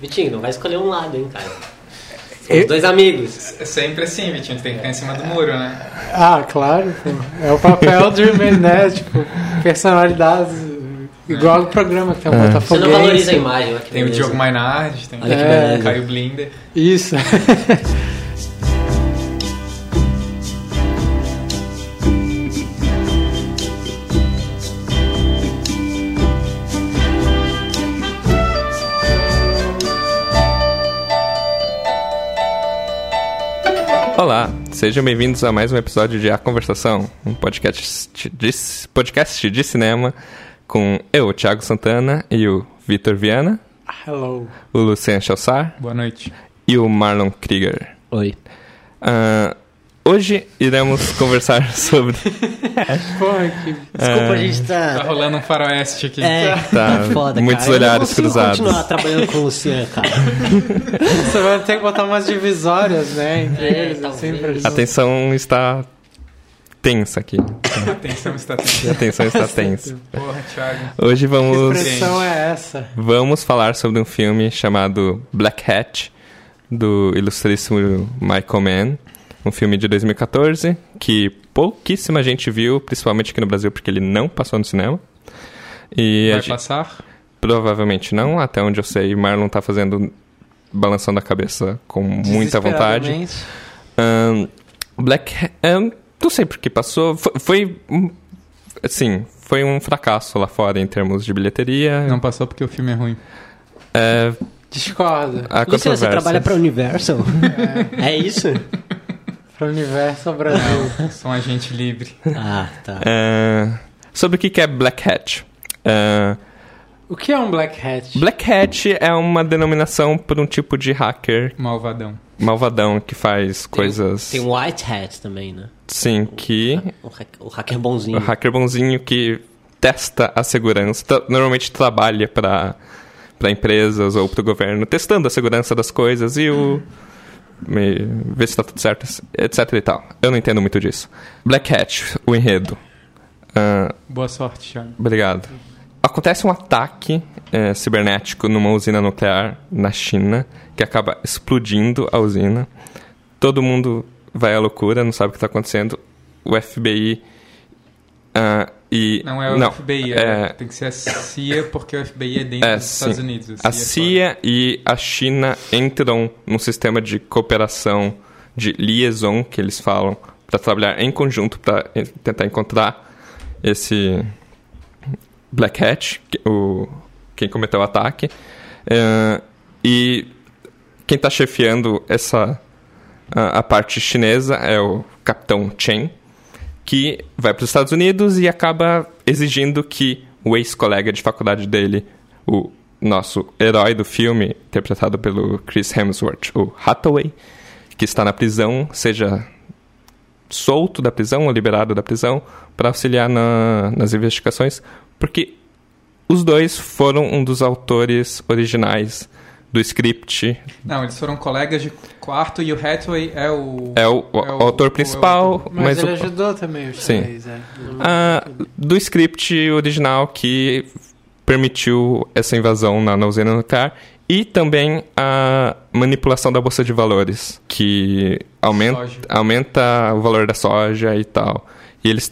Vitinho, não vai escolher um lado, hein, cara? Os dois amigos. É sempre assim, Vitinho, tem que ficar em cima do muro, né? Ah, claro. É o papel do Dreamer, né? Tipo, personalidades... Igual o programa que tem um Botafoguense. Você não valoriza a imagem. Olha, tem o Diogo Mainardi, tem o Caio Blinder. Isso. Olá, sejam bem-vindos a mais um episódio de A Conversação, um podcast de cinema com eu, Thiago Santana, e o Vitor Viana. Hello. O Lucien Chalsar. Boa noite. E o Marlon Krieger. Oi. Hoje iremos conversar sobre... Porra, que... Desculpa, a gente tá... Tá rolando um faroeste aqui. É, tá foda, muitos cara. Olhares cruzados. Eu não consigo continuar trabalhando com o Lucien, cara. Você vai ter que botar umas divisórias, né? Entre eles, assim, pra... A tensão está... tensa aqui. A tensão está tensa. A tensão está tensa. Porra, Thiago. Hoje vamos... Que expressão é essa? Vamos falar sobre um filme chamado Black Hat, do ilustríssimo Michael Mann. Um filme de 2014, que pouquíssima gente viu, principalmente aqui no Brasil, porque ele não passou no cinema. E vai passar? Provavelmente não, até onde eu sei. Marlon tá fazendo... balançando a cabeça com muita vontade. Black Hat... Não sei por que passou. Foi um fracasso lá fora em termos de bilheteria. Não passou porque o filme é ruim. Discordo. Luciano, você trabalha pra Universal? É isso? Pra Universal Brasil. Não, sou um agente livre. Ah, tá. Sobre o que é Black Hat? O que é um Black Hat? Black Hat é uma denominação por um tipo de hacker... Malvadão, que faz coisas... Tem o White Hat também, né? Sim, que... O hacker bonzinho. O hacker bonzinho que testa a segurança. Normalmente trabalha para empresas ou para o governo, testando a segurança das coisas e ver se está tudo certo, etc e tal. Eu não entendo muito disso. Black Hat, o enredo. Boa sorte, Thiago. Obrigado. Acontece um ataque cibernético numa usina nuclear na China, que acaba explodindo a usina. Todo mundo vai à loucura, não sabe o que está acontecendo. O FBI... Não é o FBI, tem que ser a CIA, porque o FBI é dentro dos Estados Unidos. A CIA e a China entram num sistema de cooperação, de liaison, que eles falam, para trabalhar em conjunto, para tentar encontrar esse... Black Hat, quem cometeu o ataque, e quem está chefiando a parte chinesa é o capitão Chen, que vai para os Estados Unidos e acaba exigindo que o ex-colega de faculdade dele, o nosso herói do filme, interpretado pelo Chris Hemsworth, o Hathaway, que está na prisão, seja solto da prisão ou liberado da prisão, para auxiliar nas investigações, porque os dois foram um dos autores originais do script. Não, eles foram colegas de quarto e o Hathaway é o... É o autor principal. Mas ele ajudou também os três. Sim. Do script original que permitiu essa invasão na usina nuclear e também a manipulação da bolsa de valores, que aumenta o valor da soja e tal. E eles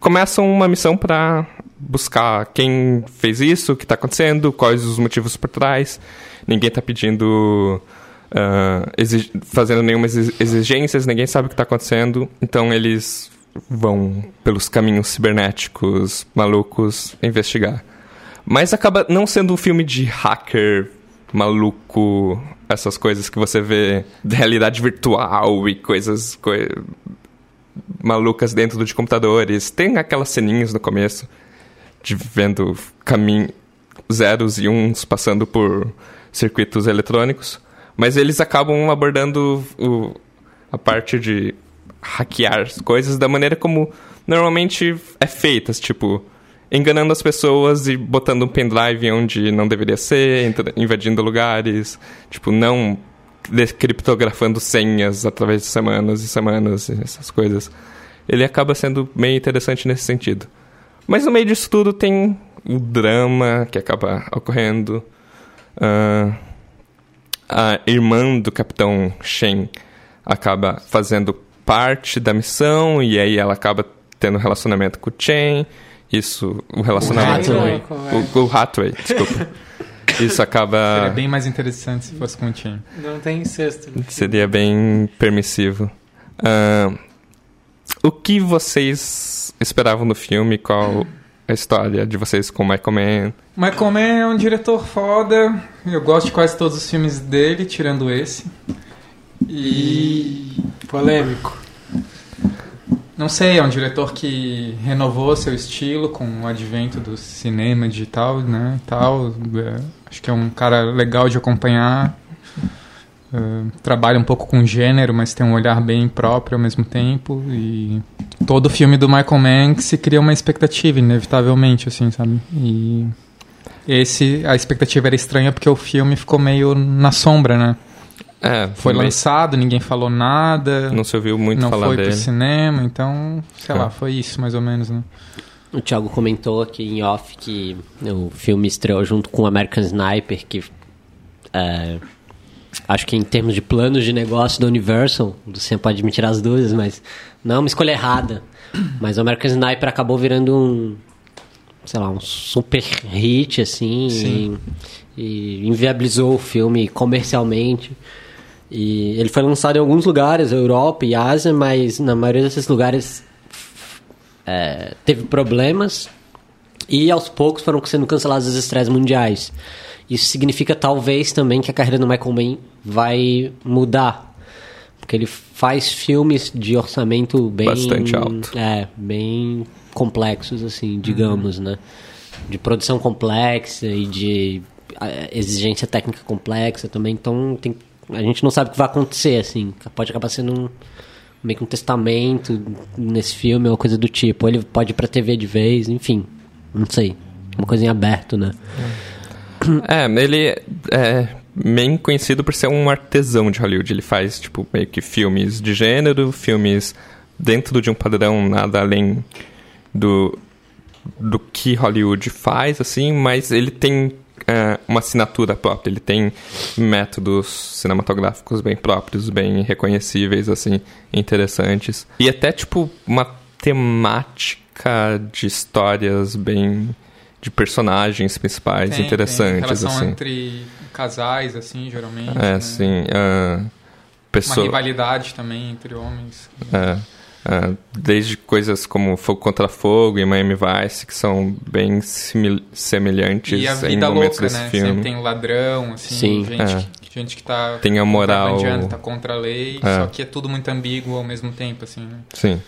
começam uma missão para buscar quem fez isso, o que está acontecendo, quais os motivos por trás. Ninguém está pedindo... fazendo nenhuma exigência, ninguém sabe o que está acontecendo. Então eles vão pelos caminhos cibernéticos, malucos, investigar. Mas acaba não sendo um filme de hacker, maluco, essas coisas que você vê de realidade virtual e coisas... malucas dentro de computadores. Tem aquelas ceninhas no começo de vendo zeros e uns passando por circuitos eletrônicos, mas eles acabam abordando a parte de hackear as coisas da maneira como normalmente é feita, tipo, enganando as pessoas e botando um pendrive onde não deveria ser, invadindo lugares, tipo, não... criptografando senhas através de semanas e semanas, essas coisas. Ele acaba sendo meio interessante nesse sentido. Mas no meio disso tudo tem o drama que acaba ocorrendo. a irmã do capitão Chen acaba fazendo parte da missão, e aí ela acaba tendo um relacionamento com o Chen. Isso, o relacionamento... O Hathaway, desculpa. Isso acaba... Seria bem mais interessante se fosse com o Chen. Não tem incesto. Seria bem permissivo. O que vocês esperavam do filme? Qual a história de vocês com o Michael Mann? Michael Mann é um diretor foda. Eu gosto de quase todos os filmes dele, tirando esse. E... polêmico. Não sei, é um diretor que renovou seu estilo com o advento do cinema digital, né, tal. Acho que é um cara legal de acompanhar. Trabalha um pouco com gênero, mas tem um olhar bem próprio ao mesmo tempo. E todo filme do Michael Mann se cria uma expectativa, inevitavelmente, assim, sabe? E esse, a expectativa era estranha porque o filme ficou meio na sombra, né? É, foi lançado, ninguém falou nada. Não se ouviu muito falar dele. Não foi pro cinema, então, sei lá, foi isso mais ou menos, né? O Thiago comentou aqui em off que o filme estreou junto com o American Sniper, que... acho que em termos de planos de negócio da Universal, você pode me tirar as dúvidas, mas não é uma escolha errada. Mas o American Sniper acabou virando um, sei lá, um super hit, assim, e inviabilizou o filme comercialmente. E ele foi lançado em alguns lugares, Europa e Ásia, mas na maioria desses lugares teve problemas e aos poucos foram sendo canceladas as estreias mundiais. Isso significa, talvez, também que a carreira do Michael Mann vai mudar. Porque ele faz filmes de orçamento bem... bastante alto. Bem complexos, assim, digamos, né? De produção complexa e de exigência técnica complexa também. Então, a gente não sabe o que vai acontecer, assim. Pode acabar sendo meio que um testamento nesse filme, ou coisa do tipo. Ou ele pode ir pra TV de vez, enfim. Não sei. Uma coisa em aberto, né? Ele é bem conhecido por ser um artesão de Hollywood. Ele faz, tipo, meio que filmes de gênero, filmes dentro de um padrão, nada além do que Hollywood faz, assim, mas ele tem uma assinatura própria, ele tem métodos cinematográficos bem próprios, bem reconhecíveis, assim, interessantes. E até, tipo, uma temática de histórias bem... de personagens principais interessantes, relação assim. Entre casais, assim, geralmente. Né? Sim. Uma rivalidade também entre homens. Desde coisas como Fogo Contra Fogo e Miami Vice, que são bem semelhantes em momentos desse filme. E a vida louca, né? Sempre tem ladrão, assim, gente que tá... tem a moral... tá contra a lei, só que é tudo muito ambíguo ao mesmo tempo, assim, né? Sim.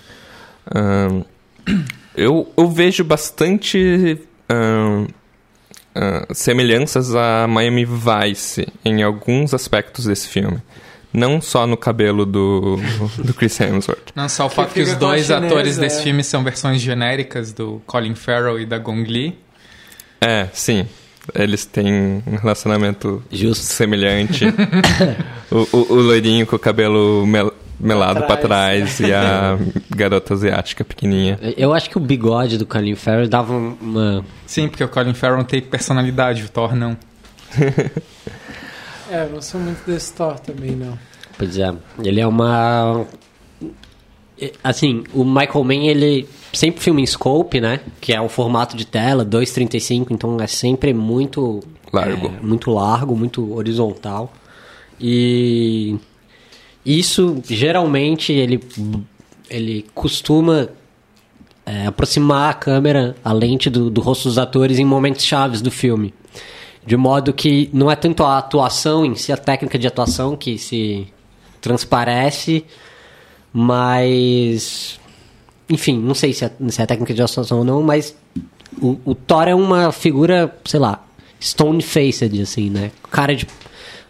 Eu vejo bastante... semelhanças a Miami Vice em alguns aspectos desse filme. Não só no cabelo do Chris Hemsworth. Não só o fato que os dois atores desse filme são versões genéricas do Colin Farrell e da Gong Li. Sim. Eles têm um relacionamento semelhante. O loirinho com o cabelo melado pra trás e a garota asiática pequenininha. Eu acho que o bigode do Colin Farrell dava uma... Sim, porque o Colin Farrell tem personalidade, o Thor não. Eu não sou muito desse Thor também, não. Pois é, ele é uma... Assim, o Michael Mann, ele sempre filma em scope, né? Que é um formato de tela, 2:35, então é sempre muito... largo. Muito largo, muito horizontal. E... isso, geralmente, ele costuma aproximar a câmera, a lente do rosto dos atores em momentos chaves do filme. De modo que não é tanto a atuação em si, a técnica de atuação que se transparece, mas... enfim, não sei se é a técnica de atuação ou não, mas o Thor é uma figura, sei lá, stone-faced, assim, né? Cara de...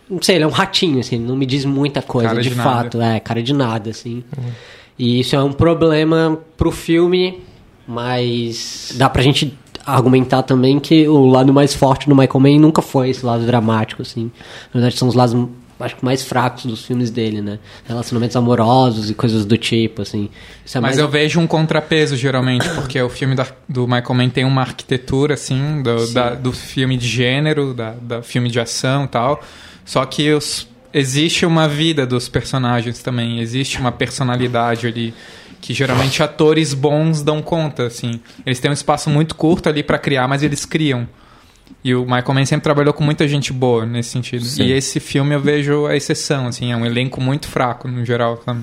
não sei, ele é um ratinho, assim, ele não me diz muita coisa, cara de fato. Nada. Cara de nada, assim. E isso é um problema pro filme, mas dá pra gente argumentar também que o lado mais forte do Michael Mann nunca foi esse lado dramático, assim. Na verdade, são os lados, acho que, mais fracos dos filmes dele, né? Relacionamentos amorosos e coisas do tipo, assim. Isso é mas mais... eu vejo um contrapeso, geralmente, porque o filme do Michael Mann tem uma arquitetura, assim, do filme de gênero, do filme de ação e tal... Só que os existe uma vida dos personagens também, existe uma personalidade ali que geralmente atores bons dão conta, assim. Eles têm um espaço muito curto ali pra criar, mas eles criam. E o Michael Mann sempre trabalhou com muita gente boa nesse sentido. Sim. E esse filme eu vejo a exceção, assim, é um elenco muito fraco no geral, sabe?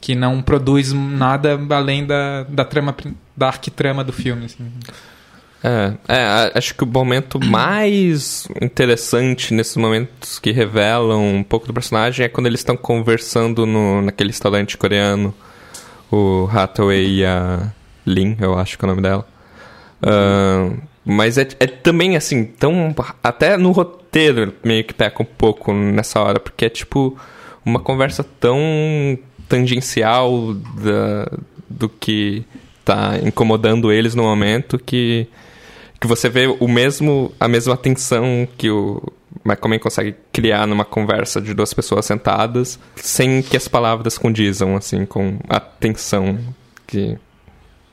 Que não produz nada além da trama, da arquitrama do filme, assim. Acho que o momento mais interessante nesses momentos que revelam um pouco do personagem é quando eles estão conversando naquele restaurante coreano, o Hathaway e a Lin, eu acho que é o nome dela. Mas é também assim, tão, até no roteiro meio que peca um pouco nessa hora, porque é tipo uma conversa tão tangencial do que tá incomodando eles no momento que você vê a mesma tensão que o Michael Mann consegue criar numa conversa de duas pessoas sentadas, sem que as palavras condizam, assim, com a tensão que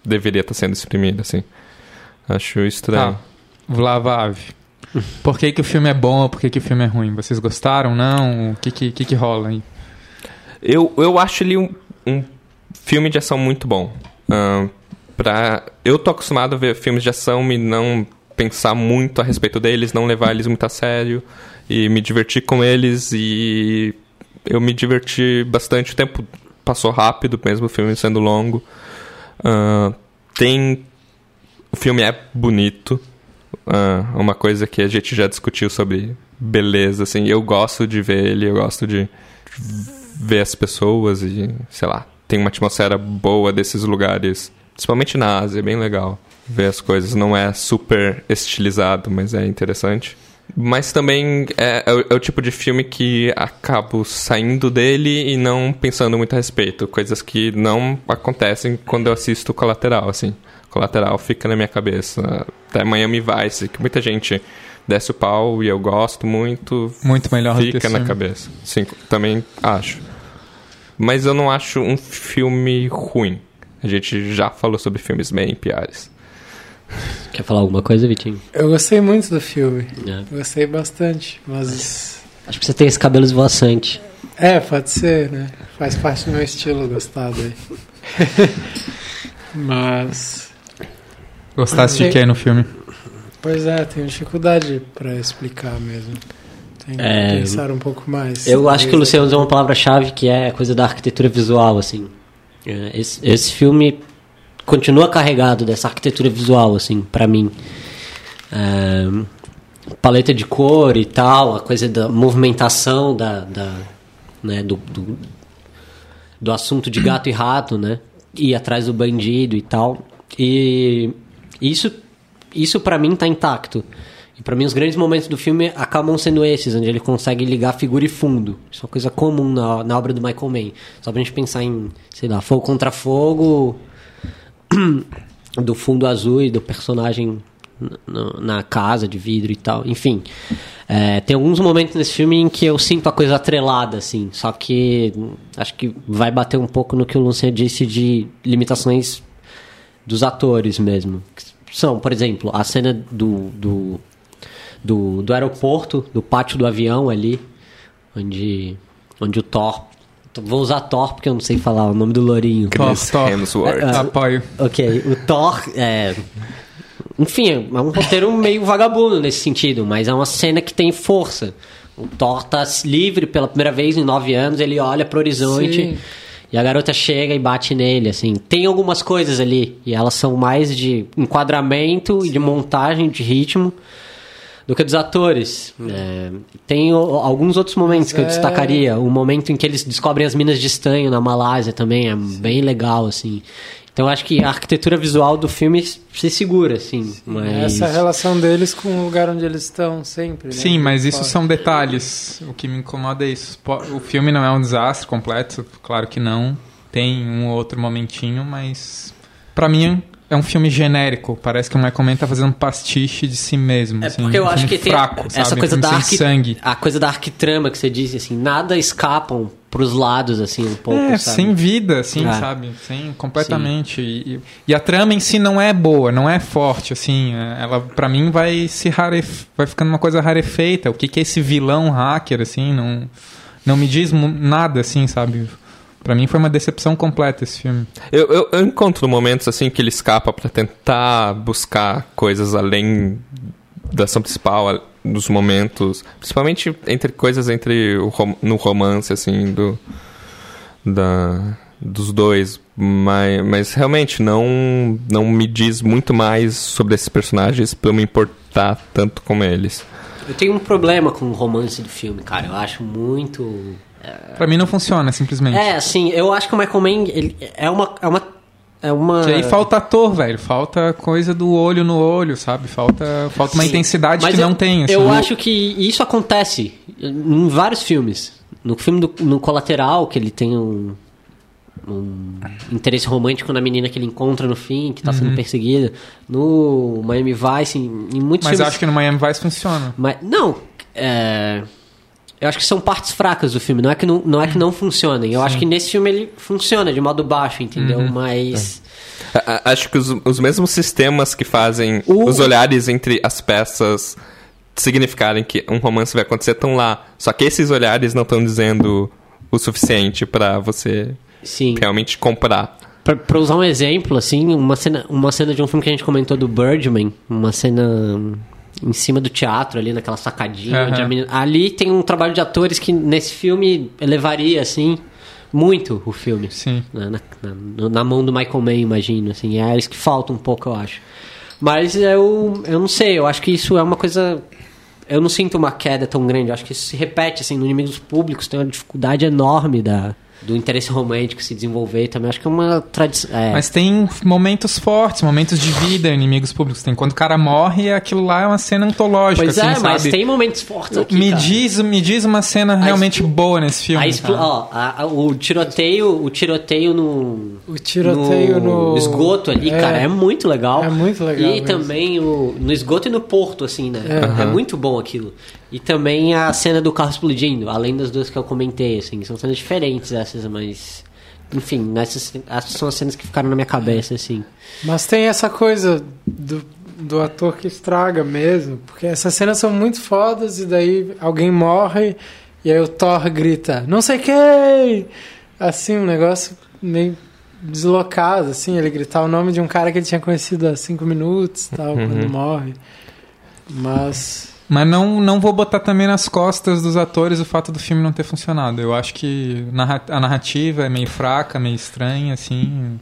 deveria estar sendo exprimida, assim. Acho estranho. Vlavav, por que o filme é bom ou por que o filme é ruim? Vocês gostaram, não? O que rola aí? Eu acho ele um filme de ação muito bom. Eu tô acostumado a ver filmes de ação e não pensar muito a respeito deles, não levar eles muito a sério e me divertir com eles, e eu me diverti bastante. O tempo passou rápido, mesmo o filme sendo longo. O filme é bonito, uma coisa que a gente já discutiu sobre beleza, assim. Eu gosto de ver ele, eu gosto de ver as pessoas e, sei lá, tem uma atmosfera boa desses lugares, principalmente na Ásia, é bem legal ver as coisas. Não é super estilizado, mas é interessante. Mas também é o tipo de filme que acabo saindo dele e não pensando muito a respeito. Coisas que não acontecem quando eu assisto Colateral, assim. Colateral fica na minha cabeça. Até Miami Vice, que muita gente desce o pau e eu gosto muito. Muito melhor do que esse filme. Fica na cabeça. Sim, também acho. Mas eu não acho um filme ruim. A gente já falou sobre filmes bem piores. Quer falar alguma coisa, Vitinho? Eu gostei muito do filme. Gostei bastante, mas... Acho que você tem esse cabelo esvoaçante. Pode ser, né? Faz parte do meu estilo gostado aí. Mas... Gostaste de quem no filme? Pois é, tenho dificuldade pra explicar mesmo. Tem que pensar um pouco mais. Eu acho que o Luciano usou uma palavra-chave que é a coisa da arquitetura visual, assim. Esse filme... continua carregado dessa arquitetura visual, assim, pra mim. Paleta de cor e tal, a coisa da movimentação né, do assunto de gato e rato, né? Ir atrás do bandido e tal. E isso pra mim tá intacto. E pra mim os grandes momentos do filme acabam sendo esses, onde ele consegue ligar figura e fundo. Isso é uma coisa comum na obra do Michael Mann. Só pra gente pensar em, sei lá, Fogo Contra Fogo... do fundo azul e do personagem na casa de vidro e tal, enfim, tem alguns momentos nesse filme em que eu sinto a coisa atrelada, assim, só que acho que vai bater um pouco no que o Luciano disse de limitações dos atores mesmo, são, por exemplo, a cena do aeroporto, do pátio do avião ali, onde o Thor... Vou usar Thor, porque eu não sei falar o nome do lourinho. Chris Hemsworth. Apoio. Ok, o Thor enfim, é um roteiro meio vagabundo nesse sentido, mas é uma cena que tem força. O Thor tá livre pela primeira vez em 9 anos, ele olha pro horizonte. Sim. E a garota chega e bate nele, assim. Tem algumas coisas ali, e elas são mais de enquadramento. Sim. E de montagem, de ritmo, do que dos atores. Tem alguns outros momentos que eu destacaria. O momento em que eles descobrem as minas de estanho na Malásia também é bem legal, assim. Então acho que a arquitetura visual do filme se segura, assim. Mas... essa relação deles com o lugar onde eles estão sempre, né? Sim, mas isso são detalhes. O que me incomoda é isso. O filme não é um desastre completo, claro que não. Tem um outro momentinho, mas... pra mim... é um filme genérico, parece que o Michael Mann tá fazendo pastiche de si mesmo. Assim, porque eu acho que fraco, tem essa coisa a coisa da arquitrama que você disse, assim, nada escapam pros lados, assim, um pouco, sabe? Sem vida, assim, sabe? Sim, completamente. Sim. E a trama em si não é boa, não é forte, assim, ela, pra mim, vai ficando uma coisa rarefeita. O que é esse vilão hacker, assim, não... não me diz nada, assim, sabe? Pra mim foi uma decepção completa esse filme. Eu encontro momentos, assim, que ele escapa pra tentar buscar coisas além da ação principal, dos momentos, principalmente entre coisas entre no romance, assim, dos dois, mas realmente não me diz muito mais sobre esses personagens pra eu me importar tanto com eles. Eu tenho um problema com o romance do filme, cara. Eu acho muito... Pra mim não funciona, simplesmente. É, assim, eu acho que o Michael Mann ele é uma... Que aí falta ator, velho. Falta coisa do olho no olho, sabe? Falta uma intensidade que não tem. Assim. Eu acho que isso acontece em vários filmes. No filme no Colateral, que ele tem um interesse romântico na menina que ele encontra no fim, que tá sendo perseguida. No Miami Vice, em muitos filmes... Mas acho que no Miami Vice funciona. Mas, não, eu acho que são partes fracas do filme. Não é que não funcionem. Eu acho que nesse filme ele funciona de modo baixo, entendeu? Mas... Acho que os mesmos sistemas que fazem os olhares entre as peças significarem que um romance vai acontecer estão lá. Só que esses olhares não estão dizendo o suficiente pra você... Sim. Realmente comprar. Pra usar um exemplo, assim, uma cena de um filme que a gente comentou do Birdman, uma cena em cima do teatro, ali naquela sacadinha. Onde a menina, ali tem um trabalho de atores que nesse filme elevaria, assim, muito o filme. Sim. Na mão do Michael Mann, imagino, assim. É isso que falta um pouco, eu acho. Mas eu não sei, eu acho que isso é uma coisa... Eu não sinto uma queda tão grande, eu acho que isso se repete, assim, no Inimigos Públicos tem uma dificuldade enorme do interesse romântico se desenvolver também. Acho que é uma tradição... Mas tem momentos fortes, momentos de vida em Inimigos Públicos. Tem quando o cara morre, aquilo lá é uma cena antológica. Pois assim, sabe? Mas tem momentos fortes aqui, me diz uma cena realmente boa nesse filme. O tiroteio no esgoto ali, cara, é muito legal. É muito legal. E mesmo. Também no esgoto e no porto, assim, né? É muito bom aquilo. E também a cena do carro explodindo, além das duas que eu comentei, assim, são cenas diferentes essas, mas... Enfim, essas são as cenas que ficaram na minha cabeça, assim. Mas tem essa coisa do ator que estraga mesmo, porque essas cenas são muito fodas e daí alguém morre e aí o Thor grita, não sei quem! Assim, um negócio meio deslocado, assim, ele gritar o nome de um cara que ele tinha conhecido há 5 minutos, tal, quando morre. Mas não vou botar também nas costas dos atores o fato do filme não ter funcionado. Eu acho que a narrativa é meio fraca, meio estranha, assim.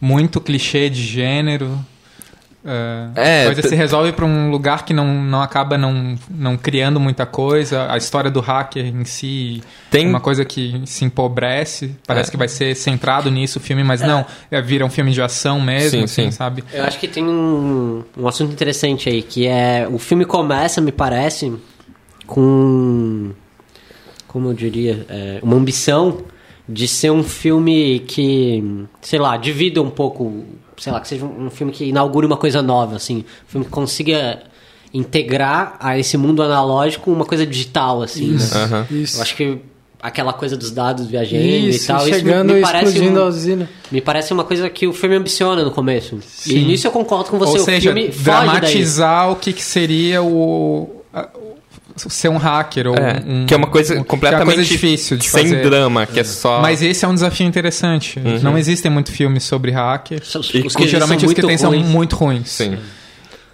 Muito clichê de gênero. Coisa se resolve para um lugar que não acaba não criando muita coisa. A história do hacker em si é uma coisa que se empobrece. Parece que vai ser centrado nisso o filme, mas não. Vira um filme de ação mesmo, sim. Sabe? Eu acho que tem um assunto interessante aí, que é... O filme começa, me parece, com... Como eu diria? Uma ambição de ser um filme que... Sei lá, divida um pouco... Sei lá, que seja um filme que inaugure uma coisa nova, assim. Um filme que consiga integrar a esse mundo analógico uma coisa digital, assim. Isso, né? Isso. Eu acho que aquela coisa dos dados viajando e tal... Chegando isso me parece explodindo a usina. Me parece uma coisa que o filme ambiciona no começo. Sim. E nisso eu concordo com você. Ou seja, o filme dramatizar o que seria ser um hacker ou que é uma coisa completamente uma coisa difícil de sem fazer. Drama, que é só... Mas esse é um desafio interessante. Não existem muitos filmes sobre hacker. Geralmente os que tem são muito ruins. Sim.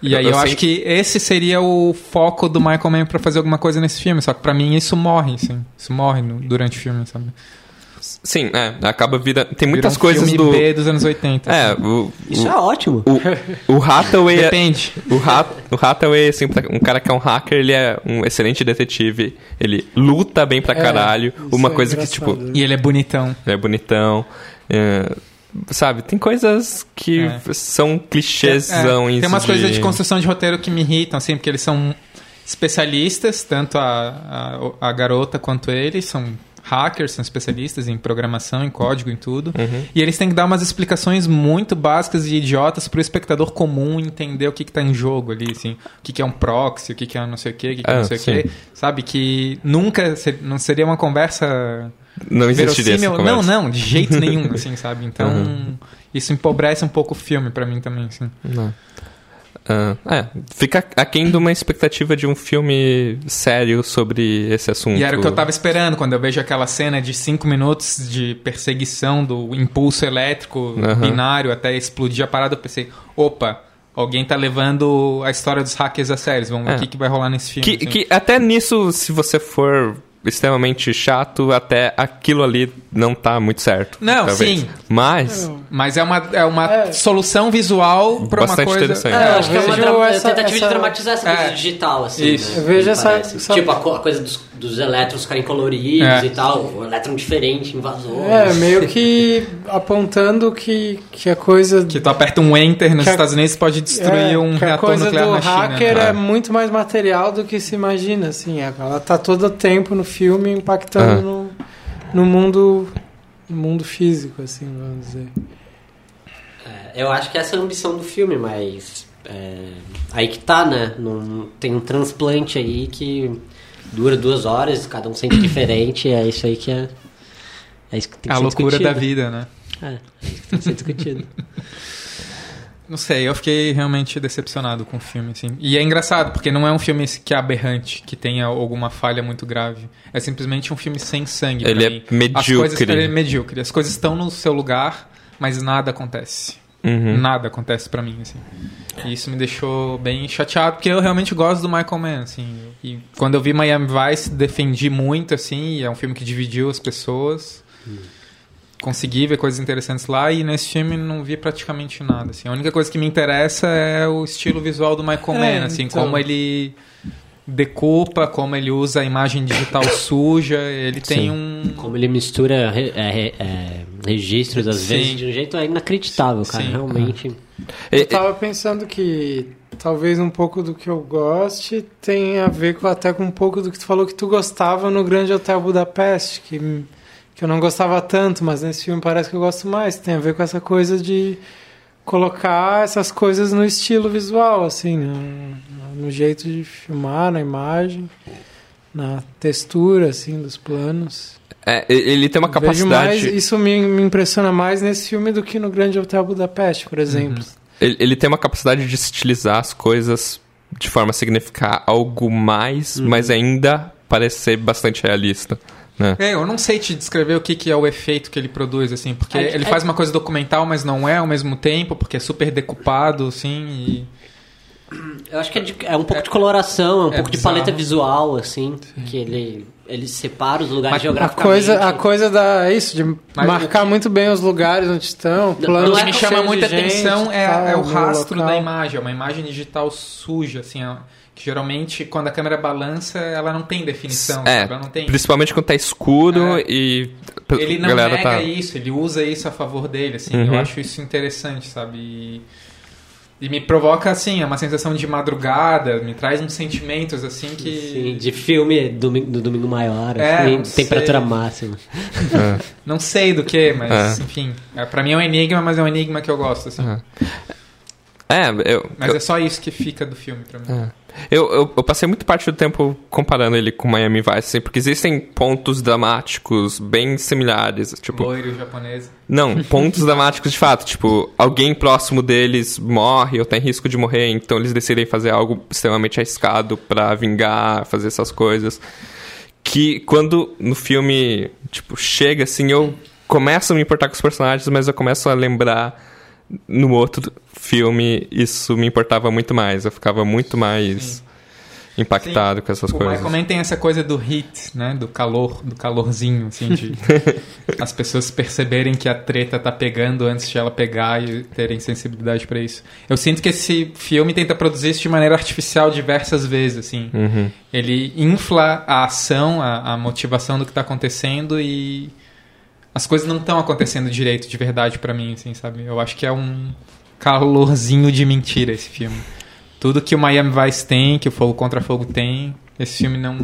E aí eu acho que esse seria o foco do Michael Mann pra fazer alguma coisa nesse filme. Só que pra mim isso morre, sim. Isso morre durante o filme, sabe? Sim, acaba virando... Tem muitas coisas filme do... B dos anos 80. Assim. Isso é ótimo. O Hathaway... Depende. O Hathaway, assim, um cara que é um hacker, ele é um excelente detetive. Ele luta bem pra caralho. Uma coisa que, tipo... E ele é bonitão. Sabe, tem coisas que são clichêzão. Tem umas coisas de construção de roteiro que me irritam, assim, porque eles são especialistas, tanto a garota quanto ele, são... Hackers são especialistas em programação, em código, em tudo. E eles têm que dar umas explicações muito básicas e idiotas pro espectador comum entender o que tá em jogo ali, assim. O que é um proxy, o que é não sei o quê, o que é não sei o quê. Sabe, que nunca não seria uma conversa... Não existiria essa conversa. Não, de jeito nenhum, assim, sabe? Então, isso empobrece um pouco o filme pra mim também, assim. Não. Fica aquém de uma expectativa de um filme sério sobre esse assunto. E era o que eu tava esperando quando eu vejo aquela cena de 5 minutos de perseguição do impulso elétrico binário até explodir a parada. Eu pensei, opa, alguém tá levando a história dos hackers a sério. Vamos ver o que vai rolar nesse filme. Que até nisso, se você for extremamente chato, até aquilo ali não tá muito certo. Não, talvez. Sim. Mas é uma solução visual pra bastante uma coisa... interessante. É, eu acho que é uma tentativa de dramatizar essa coisa digital, assim. Isso. Né? Eu vejo essa... Tipo, a coisa dos elétrons ficarem coloridos e tal. O elétron diferente, invasor. É, meio que apontando que a coisa... Que tu aperta um enter nos Estados Unidos e pode destruir um reator nuclear na China. A coisa do hacker é muito mais material do que se imagina, assim. Ela tá todo o tempo no filme impactando no mundo físico, assim, vamos dizer. Eu acho que essa é a ambição do filme, mas aí que tá, né? Tem um transplante aí que dura 2 horas, cada um sente diferente, é isso aí que é isso que tem que ser discutido. A loucura da vida, né? É isso que tem que ser discutido. Não sei, eu fiquei realmente decepcionado com o filme, assim. E é engraçado, porque não é um filme que é aberrante, que tenha alguma falha muito grave. É simplesmente um filme sem sangue. Ele é medíocre. Ele é medíocre. As coisas estão no seu lugar, mas nada acontece. Uhum. Nada acontece pra mim, assim. E isso me deixou bem chateado, porque eu realmente gosto do Michael Mann, assim. E quando eu vi Miami Vice, defendi muito, assim. E é um filme que dividiu as pessoas. Consegui ver coisas interessantes lá, e nesse filme não vi praticamente nada, assim. A única coisa que me interessa é o estilo visual do Michael Mann, assim, então... como ele decupa, como ele usa a imagem digital suja, ele tem um... Como ele mistura registros, às vezes, de um jeito inacreditável, cara, realmente. Eu tava pensando que talvez um pouco do que eu goste tenha a ver até com um pouco do que tu falou que tu gostava no Grande Hotel Budapeste, que eu não gostava tanto, mas nesse filme parece que eu gosto mais. Tem a ver com essa coisa de colocar essas coisas no estilo visual, assim, no jeito de filmar, na imagem, na textura, assim, dos planos. Ele tem uma capacidade... Isso me impressiona mais nesse filme do que no Grande Hotel Budapeste, por exemplo. Ele tem uma capacidade de estilizar as coisas de forma a significar algo mais, mas ainda parecer bastante realista. Eu não sei te descrever o que é o efeito que ele produz, assim, porque ele faz uma coisa documental, mas não é ao mesmo tempo, porque é super decupado, assim, Eu acho que é um pouco de coloração, um pouco bizarro. De paleta visual, assim, que ele separa os lugares geograficamente. A coisa da... Isso, de marcar muito bem os lugares onde estão, planos. O que me chama muita atenção é o rastro da imagem, é uma imagem digital suja, assim, que geralmente, quando a câmera balança, ela não tem definição. Ela não tem... Principalmente quando tá escuro e... Ele não nega isso, ele usa isso a favor dele, assim. Eu acho isso interessante, sabe? E me provoca, assim, uma sensação de madrugada, me traz uns sentimentos, assim, que... Sim, de filme do Domingo Maior, assim, temperatura máxima. Não sei do que, mas, enfim, pra mim é um enigma, mas é um enigma que eu gosto, assim. Mas é só isso que fica do filme pra mim. Eu passei muito parte do tempo comparando ele com Miami Vice, assim, porque existem pontos dramáticos bem similares, tipo... Loiro japonês. Não, pontos dramáticos de fato, tipo, alguém próximo deles morre ou tem risco de morrer, então eles decidem fazer algo extremamente arriscado pra vingar, fazer essas coisas. Que quando no filme, tipo, chega assim, eu começo a me importar com os personagens, mas eu começo a lembrar... No outro filme, isso me importava muito mais. Eu ficava muito mais impactado com essas coisas. O Michael Mann tem essa coisa do heat, né? Do calorzinho, assim, de as pessoas perceberem que a treta tá pegando antes de ela pegar e terem sensibilidade pra isso. Eu sinto que esse filme tenta produzir isso de maneira artificial diversas vezes, assim. Ele infla a ação, a motivação do que tá acontecendo e... As coisas não estão acontecendo direito, de verdade, pra mim, assim, sabe? Eu acho que é um calorzinho de mentira esse filme. Tudo que o Miami Vice tem, que o Fogo Contra Fogo tem, esse filme não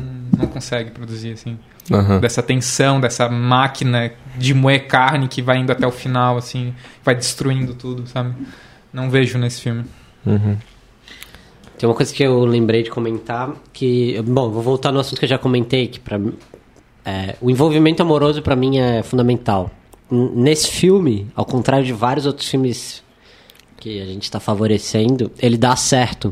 consegue produzir, assim. Dessa tensão, dessa máquina de moer carne que vai indo até o final, assim, vai destruindo tudo, sabe? Não vejo nesse filme. Tem uma coisa que eu lembrei de comentar, que... Bom, vou voltar no assunto que eu já comentei, que pra... o envolvimento amoroso pra mim é fundamental. Nesse filme, ao contrário de vários outros filmes que a gente tá favorecendo, ele dá certo.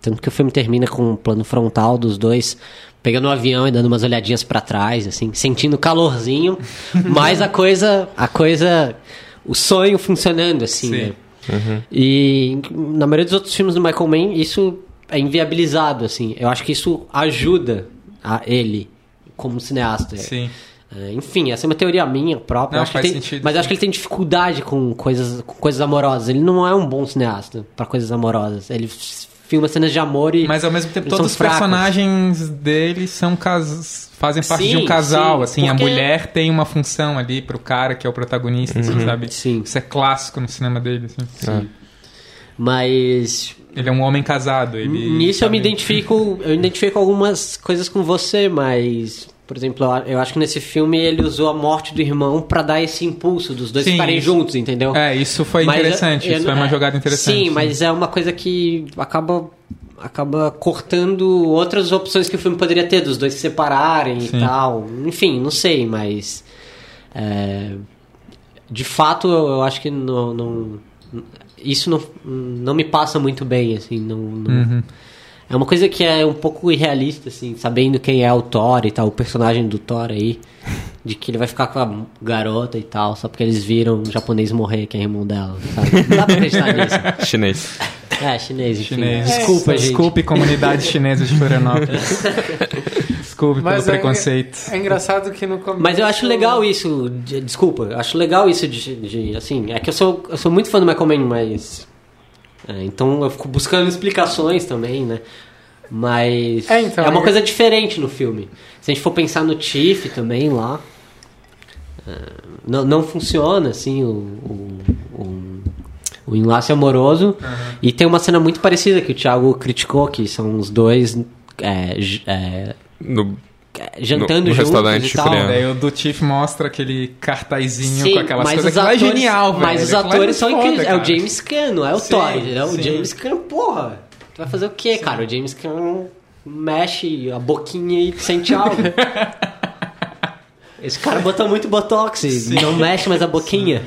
Tanto que o filme termina com um plano frontal dos dois pegando o um avião e dando umas olhadinhas pra trás, assim, sentindo calorzinho, mas a coisa, o sonho funcionando, assim, né? Uhum. E na maioria dos outros filmes do Michael Mann, isso é inviabilizado, assim. Eu acho que isso ajuda a ele como cineasta. Sim. Enfim, essa é uma teoria minha própria. Não, acho faz sentido, mas acho que ele tem dificuldade com coisas amorosas. Ele não é um bom cineasta pra coisas amorosas. Ele filma cenas de amor e... Mas ao mesmo tempo todos os personagens dele são fazem parte de um casal, assim. Porque... a mulher tem uma função ali pro cara que é o protagonista, assim, sabe? Sim. Isso é clássico no cinema dele, assim. Sim. Mas... ele é um homem casado. Ele nisso sabe... eu identifico algumas coisas com você, mas... por exemplo, eu acho que nesse filme ele usou a morte do irmão pra dar esse impulso dos dois ficarem juntos, entendeu? É, isso foi interessante, isso foi uma jogada interessante. Sim, mas é uma coisa que acaba cortando outras opções que o filme poderia ter, dos dois se separarem e tal. Enfim, não sei, mas... de fato, eu acho que isso não me passa muito bem, assim, não é uma coisa que é um pouco irrealista, assim, sabendo quem é o Thor e tal, o personagem do Thor aí, de que ele vai ficar com a garota e tal, só porque eles viram um japonês morrer, que é irmão dela, sabe? Não dá pra acreditar nisso. Chinês. É, chinês. Desculpa, gente. Desculpe, comunidade chinesa de Florianópolis. Desculpe pelo preconceito. É engraçado que no começo... Mas eu acho legal isso, eu acho legal isso de assim, é que eu sou muito fã do Michael Mann, mas... então eu fico buscando explicações também, né? Mas então, é uma coisa diferente no filme. Se a gente for pensar no Tiff também lá, não funciona assim o enlace amoroso. E tem uma cena muito parecida que o Thiago criticou, que são os dois jantando no juntos restaurante e tal. Daí o do Tiff mostra aquele cartazinho com aquelas coisas que é genial, velho. Mas os atores são incríveis. Cara. É o James Caan, não é o Thor, entendeu? O James Caan, porra. Tu vai fazer o quê, cara? O James Caan mexe a boquinha e sente algo. Esse cara bota muito botox e não mexe mais a boquinha.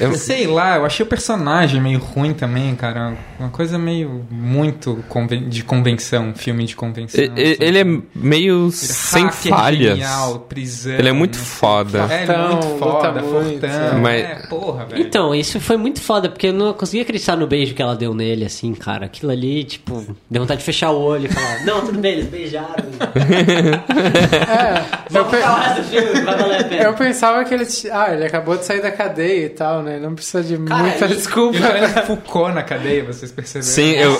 Eu sei lá, eu achei o personagem meio ruim também, cara. Uma coisa meio muito de convenção, filme de convenção. Ele é meio sem falhas. Genial, prisão, ele é muito foda. Fortão. Mas... porra, velho. Então, isso foi muito foda, porque eu não conseguia acreditar no beijo que ela deu nele, assim, cara. Aquilo ali, tipo, deu vontade de fechar o olho e falar, não, tudo bem, eles beijaram. Eu pensava que ele... ele acabou de sair da cadeia e tal, né? Não precisa de muita desculpa. Ele focou na cadeia, vocês perceberam? Sim, eu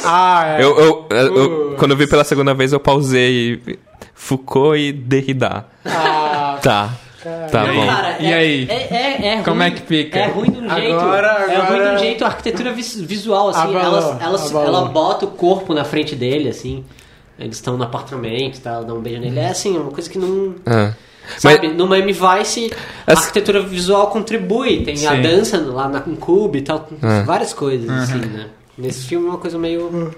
quando eu vi pela segunda vez, eu pausei e Foucault e Derrida. Tá bom. Cara, e aí? Como ruim, é que fica? É ruim de um jeito. É ruim de um jeito a arquitetura visual, assim. Ela bota o corpo na frente dele, assim. Eles estão no apartamento, tá? Ela dá um beijo nele. É assim, uma coisa que não... Sabe, no Miami Vice, a arquitetura visual contribui. Tem a dança lá no Cuba e tal. Várias coisas, assim, né? Nesse filme é uma coisa meio...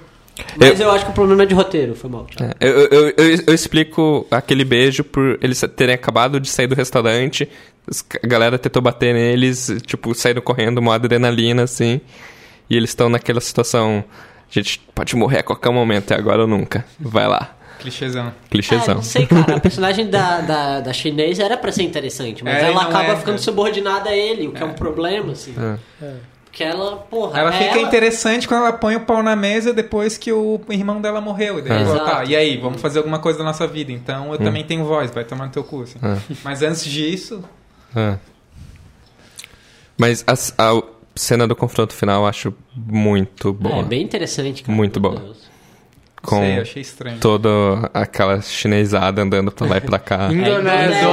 Mas eu acho que o problema é de roteiro, foi mal. Eu explico aquele beijo por eles terem acabado de sair do restaurante. A galera tentou bater neles, tipo, saíram correndo, uma adrenalina, assim. E eles estão naquela situação... a gente pode morrer a qualquer momento, é agora ou nunca. Vai lá. Clichêzão. Não sei, cara. A personagem da chinesa era pra ser interessante, mas ela acaba ficando subordinada a ele, o que é um problema, assim. Porque ela, porra... Ela fica interessante quando ela põe o pau na mesa depois que o irmão dela morreu. E daí ela fala, tá, e aí, vamos fazer alguma coisa da nossa vida. Então, eu também tenho voz, vai tomar no teu cu, assim. Mas antes disso... Mas a cena do confronto final eu acho muito boa. É bem interessante, cara. Muito boa. Deus. Com sei, achei estranho. Toda aquela chinesada andando pra lá e pra cá. Indonésia.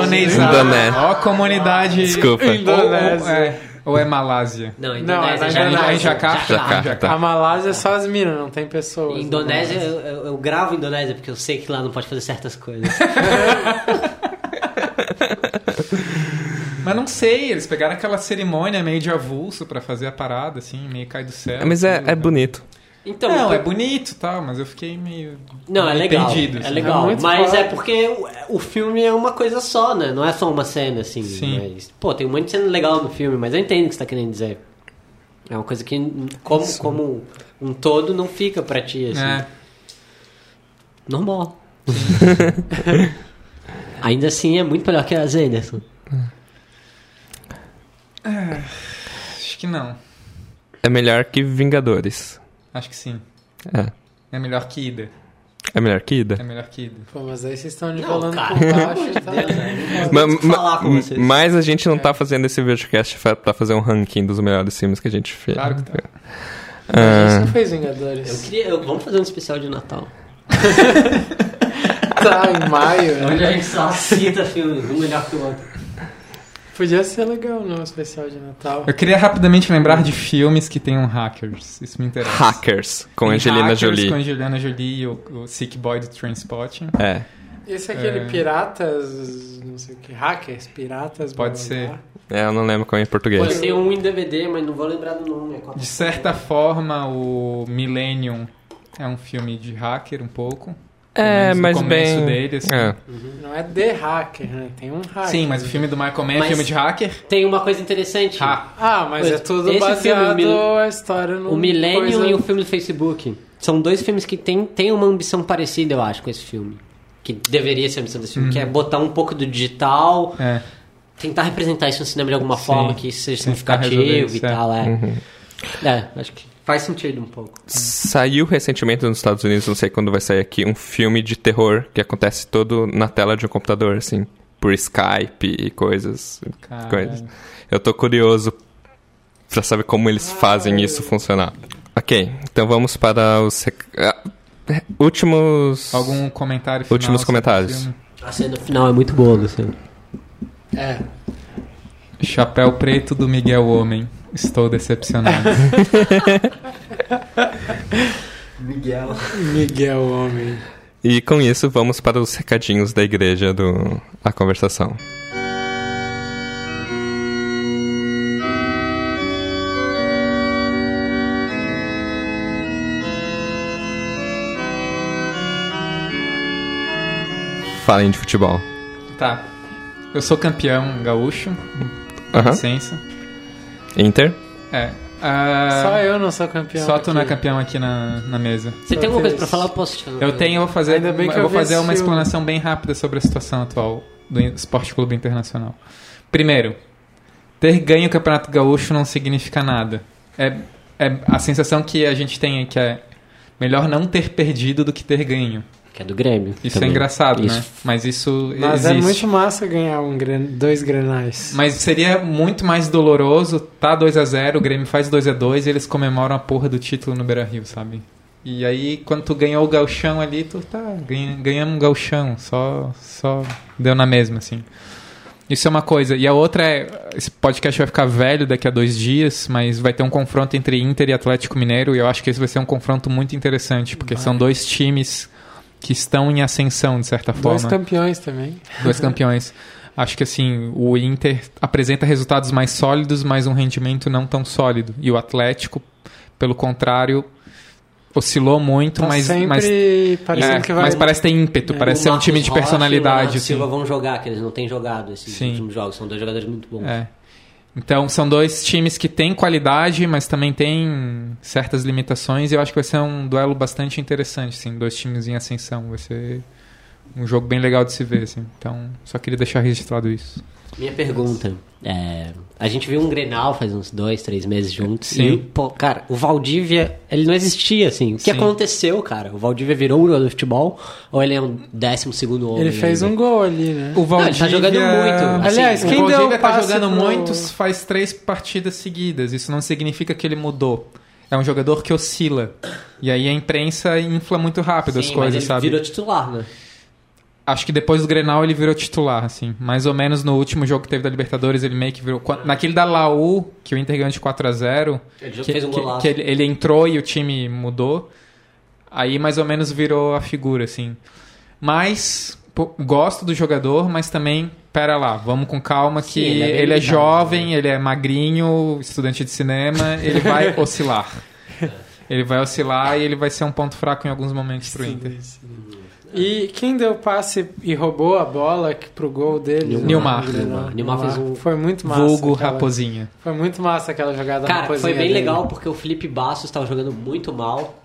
Ó, comunidade. Desculpa. Indonésia. Ou é Malásia? Não, Indonésia. Não, é Jakarta. A Malásia é só as minas, não tem pessoas. Indonésia, eu gravo Indonésia porque eu sei que lá não pode fazer certas coisas. Mas não sei, eles pegaram aquela cerimônia meio de avulso pra fazer a parada, assim, meio cai do céu. Mas é bonito. Então, é bonito e tal, mas eu fiquei meio... Não, é legal, perdido, assim. É legal, mas é porque o filme é uma coisa só, né? Não é só uma cena, assim. Mas, pô, tem um monte de cena legal no filme, mas eu entendo o que você tá querendo dizer. É uma coisa que, como um todo, não fica pra ti, assim. É. Normal. Ainda assim, é muito melhor que a Wes Anderson. É, acho que não. É melhor que Vingadores. Acho que sim. É. É melhor que Ida. É melhor que Ida? É melhor que Ida. Pô, mas aí vocês estão nivelando por baixo. Tá... mas a gente não tá fazendo esse videocast pra fazer um ranking dos melhores filmes que a gente fez. Claro que tá. A gente não fez Vingadores. Vamos fazer um especial de Natal. Tá, em maio. Onde a gente só cita filmes, um melhor que o outro. Podia ser legal, não? Especial de Natal. Eu queria rapidamente lembrar de filmes que tenham hackers. Isso me interessa. Hackers, com Angelina Jolie. Com Angelina Jolie e o Sick Boy do Trainspotting. É. Esse é aquele Piratas... Não sei o que. Hackers, Piratas... Pode ser. É, eu não lembro como é em português. Pode ter um em DVD, mas não vou lembrar do nome. De certa forma, o Millennium é um filme de hacker, um pouco. É, mas bem... Dele, assim. É. Uhum. Não é de hacker, né? Tem um hacker. Sim, mas o filme do Michael Mann é filme de hacker. Tem uma coisa interessante. Mas é tudo esse baseado a história no... O Millennium e o filme do Facebook. São dois filmes que tem uma ambição parecida, eu acho, com esse filme. Que deveria ser a ambição desse filme. Que é botar um pouco do digital. É. Tentar representar isso no cinema de alguma forma que seja significativo e tal. É. Uhum. É, acho que... Faz sentido um pouco. Saiu recentemente nos Estados Unidos, não sei quando vai sair aqui, um filme de terror que acontece todo na tela de um computador, assim. Por Skype e coisas. Eu tô curioso pra saber como eles fazem isso funcionar. Ok, então vamos para os... Últimos... Algum comentário final? Últimos comentários. A cena final é muito boa, Luciano. É. Chapéu Preto do Miguel Homem. Estou decepcionado. Miguel Homem. E com isso vamos para os recadinhos da igreja do A Conversação. Falem de futebol. Tá. Eu sou campeão gaúcho. Com licença. Inter? É. Só eu não sou campeão. Só tu não é campeão aqui na mesa. Você tem alguma coisa pra falar? Eu posso te falar. Eu tenho, eu vou fazer, uma explanação bem rápida sobre a situação atual do Esporte Clube Internacional. Primeiro, ter ganho o Campeonato Gaúcho não significa nada. É a sensação que a gente tem é que é melhor não ter perdido do que ter ganho. Que é do Grêmio. Isso também. É engraçado, isso. Né? Mas isso existe. Mas é muito massa ganhar dois Grenais. Mas seria muito mais doloroso, tá 2-0, o Grêmio faz 2-2 e eles comemoram a porra do título no Beira-Rio, sabe? E aí, quando tu ganhou o gauchão ali, tu tá, ganhamos um gauchão, só deu na mesma, assim. Isso é uma coisa. E a outra é, esse podcast vai ficar velho daqui a 2 dias, mas vai ter um confronto entre Inter e Atlético Mineiro, e eu acho que esse vai ser um confronto muito interessante, porque são dois times... que estão em ascensão, de certa forma. Dois campeões também. Dois campeões. Acho que, assim, o Inter apresenta resultados mais sólidos, mas um rendimento não tão sólido. E o Atlético, pelo contrário, oscilou muito, tá mas parecendo que vai... Mas parece ter ímpeto, parece ser um time de personalidade. Assim. Silva vão jogar, que eles não têm jogado esses últimos jogos. São dois jogadores muito bons. É. Então, são dois times que têm qualidade, mas também têm certas limitações. E eu acho que vai ser um duelo bastante interessante, assim. Dois times em ascensão. Vai ser um jogo bem legal de se ver, assim. Então, só queria deixar registrado isso. Minha pergunta. A gente viu um Grenal faz uns 2-3 meses juntos. Sim. E, cara, o Valdívia, ele não existia, assim. O que aconteceu, cara? O Valdívia virou um jogador de futebol? Ou ele é um 12º homem? Ele fez um gol ali, né? O Valdívia... Não, ele tá jogando muito. Assim, aliás, quem o Valdívia tá jogando muito faz 3 partidas seguidas. Isso não significa que ele mudou. É um jogador que oscila. E aí a imprensa infla muito rápido as coisas, sabe? Sim, ele virou titular, né? Acho que depois do Grenal ele virou titular, assim. Mais ou menos no último jogo que teve da Libertadores, ele meio que virou... Naquele da Laú, que o Inter ganhou de 4-0... Ele entrou e o time mudou. Aí mais ou menos virou a figura, assim. Mas, gosto do jogador, mas também... Pera lá, vamos com calma que ele é jovem, ele é magrinho, estudante de cinema, ele vai oscilar. Ele vai oscilar e ele vai ser um ponto fraco em alguns momentos pro Inter. E quem deu passe e roubou a bola pro gol dele? Nilmar fez um... Foi muito massa. Vulgo aquela... Raposinha. Foi muito massa aquela jogada. Cara, Raposinha foi bem dele. Legal porque o Felipe Bastos estava jogando muito mal.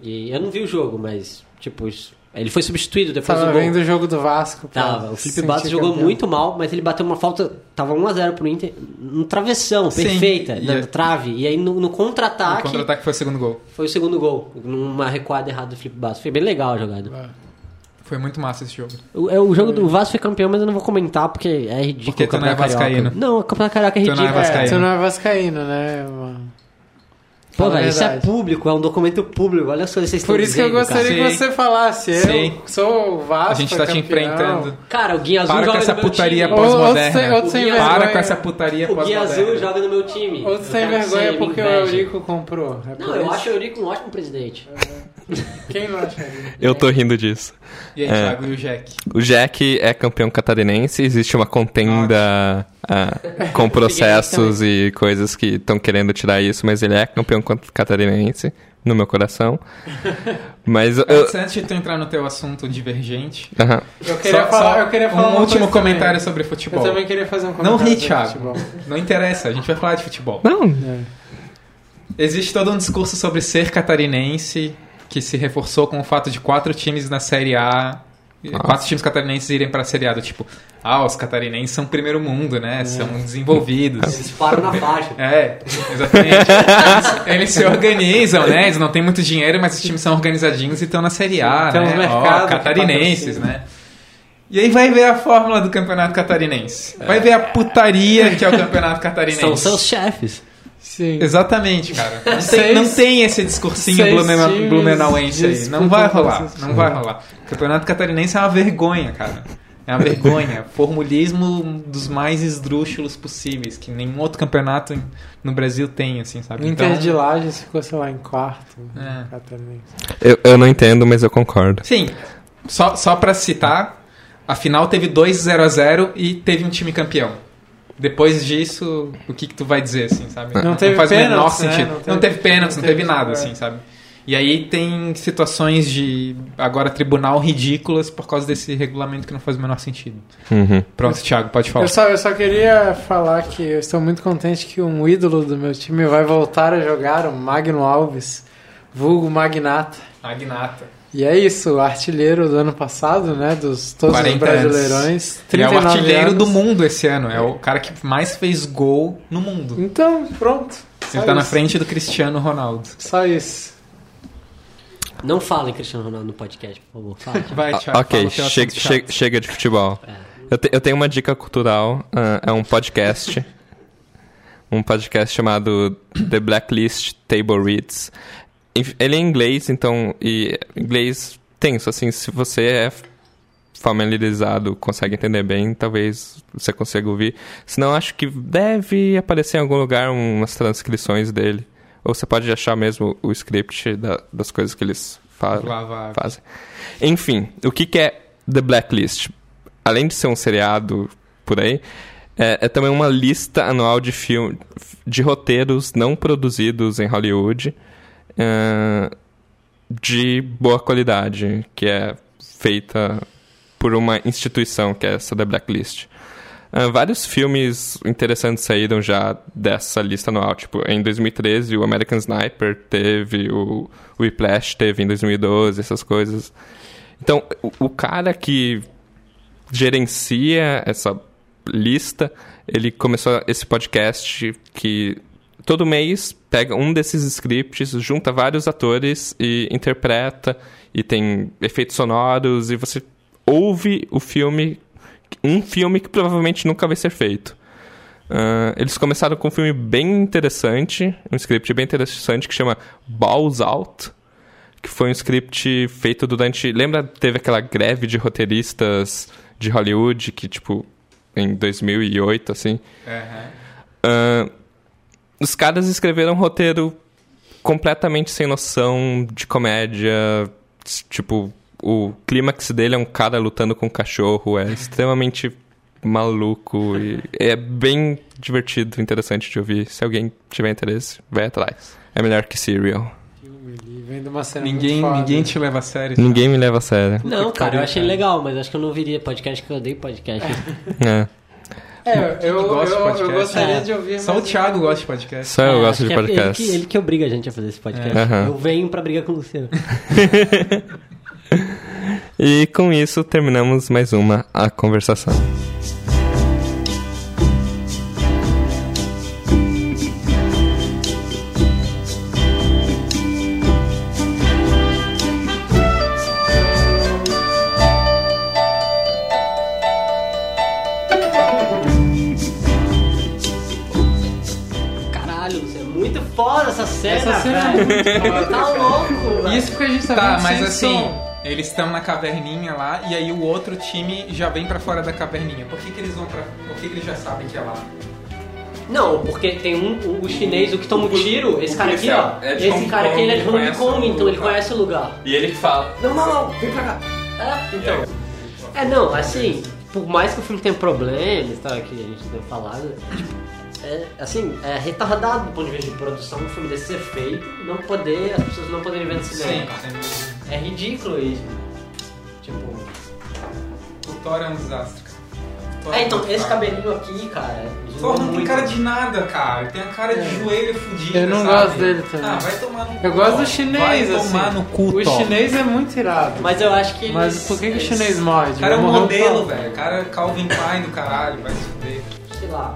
E eu não vi o jogo, mas tipo... Ele foi substituído depois do gol. Tava vendo o jogo do Vasco. Tava. O Felipe Bastos jogou muito mal, mas ele bateu uma falta... Tava 1-0 pro Inter. No travessão, perfeita. Na trave. E aí no contra-ataque... O contra-ataque foi o segundo gol. Foi o segundo gol. Numa recuada errada do Felipe Bastos. Foi bem legal a jogada. Foi muito massa esse jogo. O jogo do Vasco foi campeão, mas eu não vou comentar porque é ridículo. Porque tu não é vascaíno. Não, o campeonato carioca é ridículo. Tu não é vascaíno, né, mano? Pô, velho, isso é público, é um documento público. Olha só, vocês estão dizendo. Por isso que eu gostaria que você falasse. Eu sou o Vasco. A gente tá te enfrentando. Cara, o Guia Azul joga no meu time. Para com essa putaria pós-moderna. Para com essa putaria pós-moderna. O Guia Azul joga no meu time. Outro sem vergonha porque o Eurico comprou. Não, eu acho o Eurico um ótimo presidente. Quem não acha? Eu tô rindo disso. E aí, Thiago, e o Jack? O Jack é campeão catarinense. Existe uma contenda com processos e coisas que estão querendo tirar isso, mas ele é campeão catarinense no meu coração. Mas antes de tu entrar no teu assunto divergente, eu queria falar um último comentário sobre futebol. Eu também queria fazer um comentário. Não ri, Thiago. Não interessa, a gente vai falar de futebol. Não. Existe todo um discurso sobre ser catarinense, que se reforçou com o fato de 4 times na Série A, 4 times catarinenses irem para a Série A, do tipo, os catarinenses são primeiro mundo, né? São desenvolvidos. Eles param na faixa. É, exatamente. Eles se organizam, né? Eles não têm muito dinheiro, mas os times são organizadinhos e estão na Série A, tem né? Catarinenses, né? E aí vai ver a fórmula do Campeonato Catarinense. Vai ver a putaria que é o Campeonato Catarinense. São seus chefes. Sim. Exatamente, cara. Não tem esse discursinho blumenauense aí. Não vai rolar. O Campeonato Catarinense é uma vergonha, cara. É uma vergonha. Formulismo dos mais esdrúxulos possíveis, que nenhum outro campeonato no Brasil tem, assim, sabe? Inter de Lages ficou, sei lá, em quarto. Eu não entendo, mas eu concordo. Sim. Só pra citar, a final teve 2-0-0 e teve um time campeão. Depois disso, o que tu vai dizer, assim, sabe? Não teve faz pênalti, o menor sentido. Né? Não teve pênalti, não teve nada, assim, sabe? E aí tem situações de, agora, tribunal ridículas por causa desse regulamento que não faz o menor sentido. Pronto, Thiago, pode falar. Eu só queria falar que eu estou muito contente que um ídolo do meu time vai voltar a jogar, o Magno Alves, vulgo Magnata. E é isso, artilheiro do ano passado, né? Dos todos os brasileirões. 39 anos. É o artilheiro do mundo esse ano. É o cara que mais fez gol no mundo. Então, pronto. Ele tá na frente do Cristiano Ronaldo. Só isso. Não falem Cristiano Ronaldo no podcast, por favor. Fala, vai, Thiago. Ok, chega de futebol. Eu tenho uma dica cultural. É um podcast. Um podcast chamado The Blacklist Table Reads. Ele é em inglês, então... E inglês tenso, assim. Se você é familiarizado, consegue entender bem, talvez você consiga ouvir. Se não, acho que deve aparecer em algum lugar umas transcrições dele. Ou você pode achar mesmo o script das coisas que eles fazem. Enfim, o que é The Blacklist? Além de ser um seriado por aí... É também uma lista anual de filmes... De roteiros não produzidos em Hollywood... de boa qualidade, que é feita por uma instituição que é essa da Blacklist. Vários filmes interessantes saíram já dessa lista anual, tipo, em 2013 o American Sniper teve, o Whiplash teve em 2012, essas coisas. Então, o cara que gerencia essa lista, ele começou esse podcast que... Todo mês pega um desses scripts, junta vários atores e interpreta, e tem efeitos sonoros, e você ouve o filme, um filme que provavelmente nunca vai ser feito. Eles começaram com um filme bem interessante, um script bem interessante que chama Balls Out, que foi um script feito durante... Lembra, teve aquela greve de roteiristas de Hollywood, que tipo, em 2008, assim... Os caras escreveram um roteiro completamente sem noção de comédia. Tipo, o clímax dele é um cara lutando com um cachorro. É extremamente maluco. E é bem divertido, interessante de ouvir. Se alguém tiver interesse, vai atrás. É melhor que Serial. vem de uma cena ninguém, muito foda. Ninguém te leva a sério. Ninguém me leva a sério. Não, cara, eu achei legal, mas acho que eu não viria podcast, que eu odeio podcast. É. Eu gostaria de ouvir. Só o Thiago gosta de podcast. Só eu gosto de podcast. Ele que obriga a gente a fazer esse podcast. Uhum. Eu venho pra brigar com o Luciano. E com isso terminamos mais uma A Conversação. Tá louco, velho. Isso porque a gente tá mas assim, eles estão na caverninha lá e aí o outro time já vem pra fora da caverninha. Por que que eles vão pra... Por que que eles já sabem que é lá? Não, porque tem o chinês, o que toma o tiro, esse cara aqui, ó. Esse cara aqui, ele é de Hong Kong, então ele conhece o lugar. E ele que fala, não, vem pra cá. É, então... É, não, assim, por mais que o filme tenha problemas, tá, que a gente tenha falado... É retardado do ponto de vista de produção um filme desse ser feito, as pessoas não poderem ver no cinema. Sim. É ridículo isso. Tipo... O Thor é um desastre, cara. Então, esse cabelinho aqui, cara... O Thor não tem cara de nada, cara. Tem a cara de joelho fudido, eu não gosto dele também. Ah, vai tomar no cu. Eu gosto do chinês, assim. Vai tomar no cu, Thor. O chinês é muito irado. Mas eu acho que Mas por que o chinês morre? O cara é um modelo, velho. O cara é Calvin Klein do caralho, vai se fuder.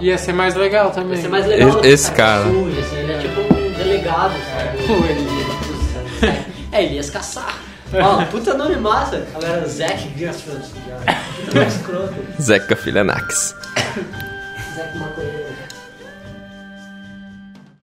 Ia ser mais legal também. Ia ser mais legal esse cara. Sujo, assim, ele é tipo um delegado. Ele ia se caçar. Ó, puta nome massa. Agora Zack Gafilanax. Zack Gafilanax. Zack Maconha.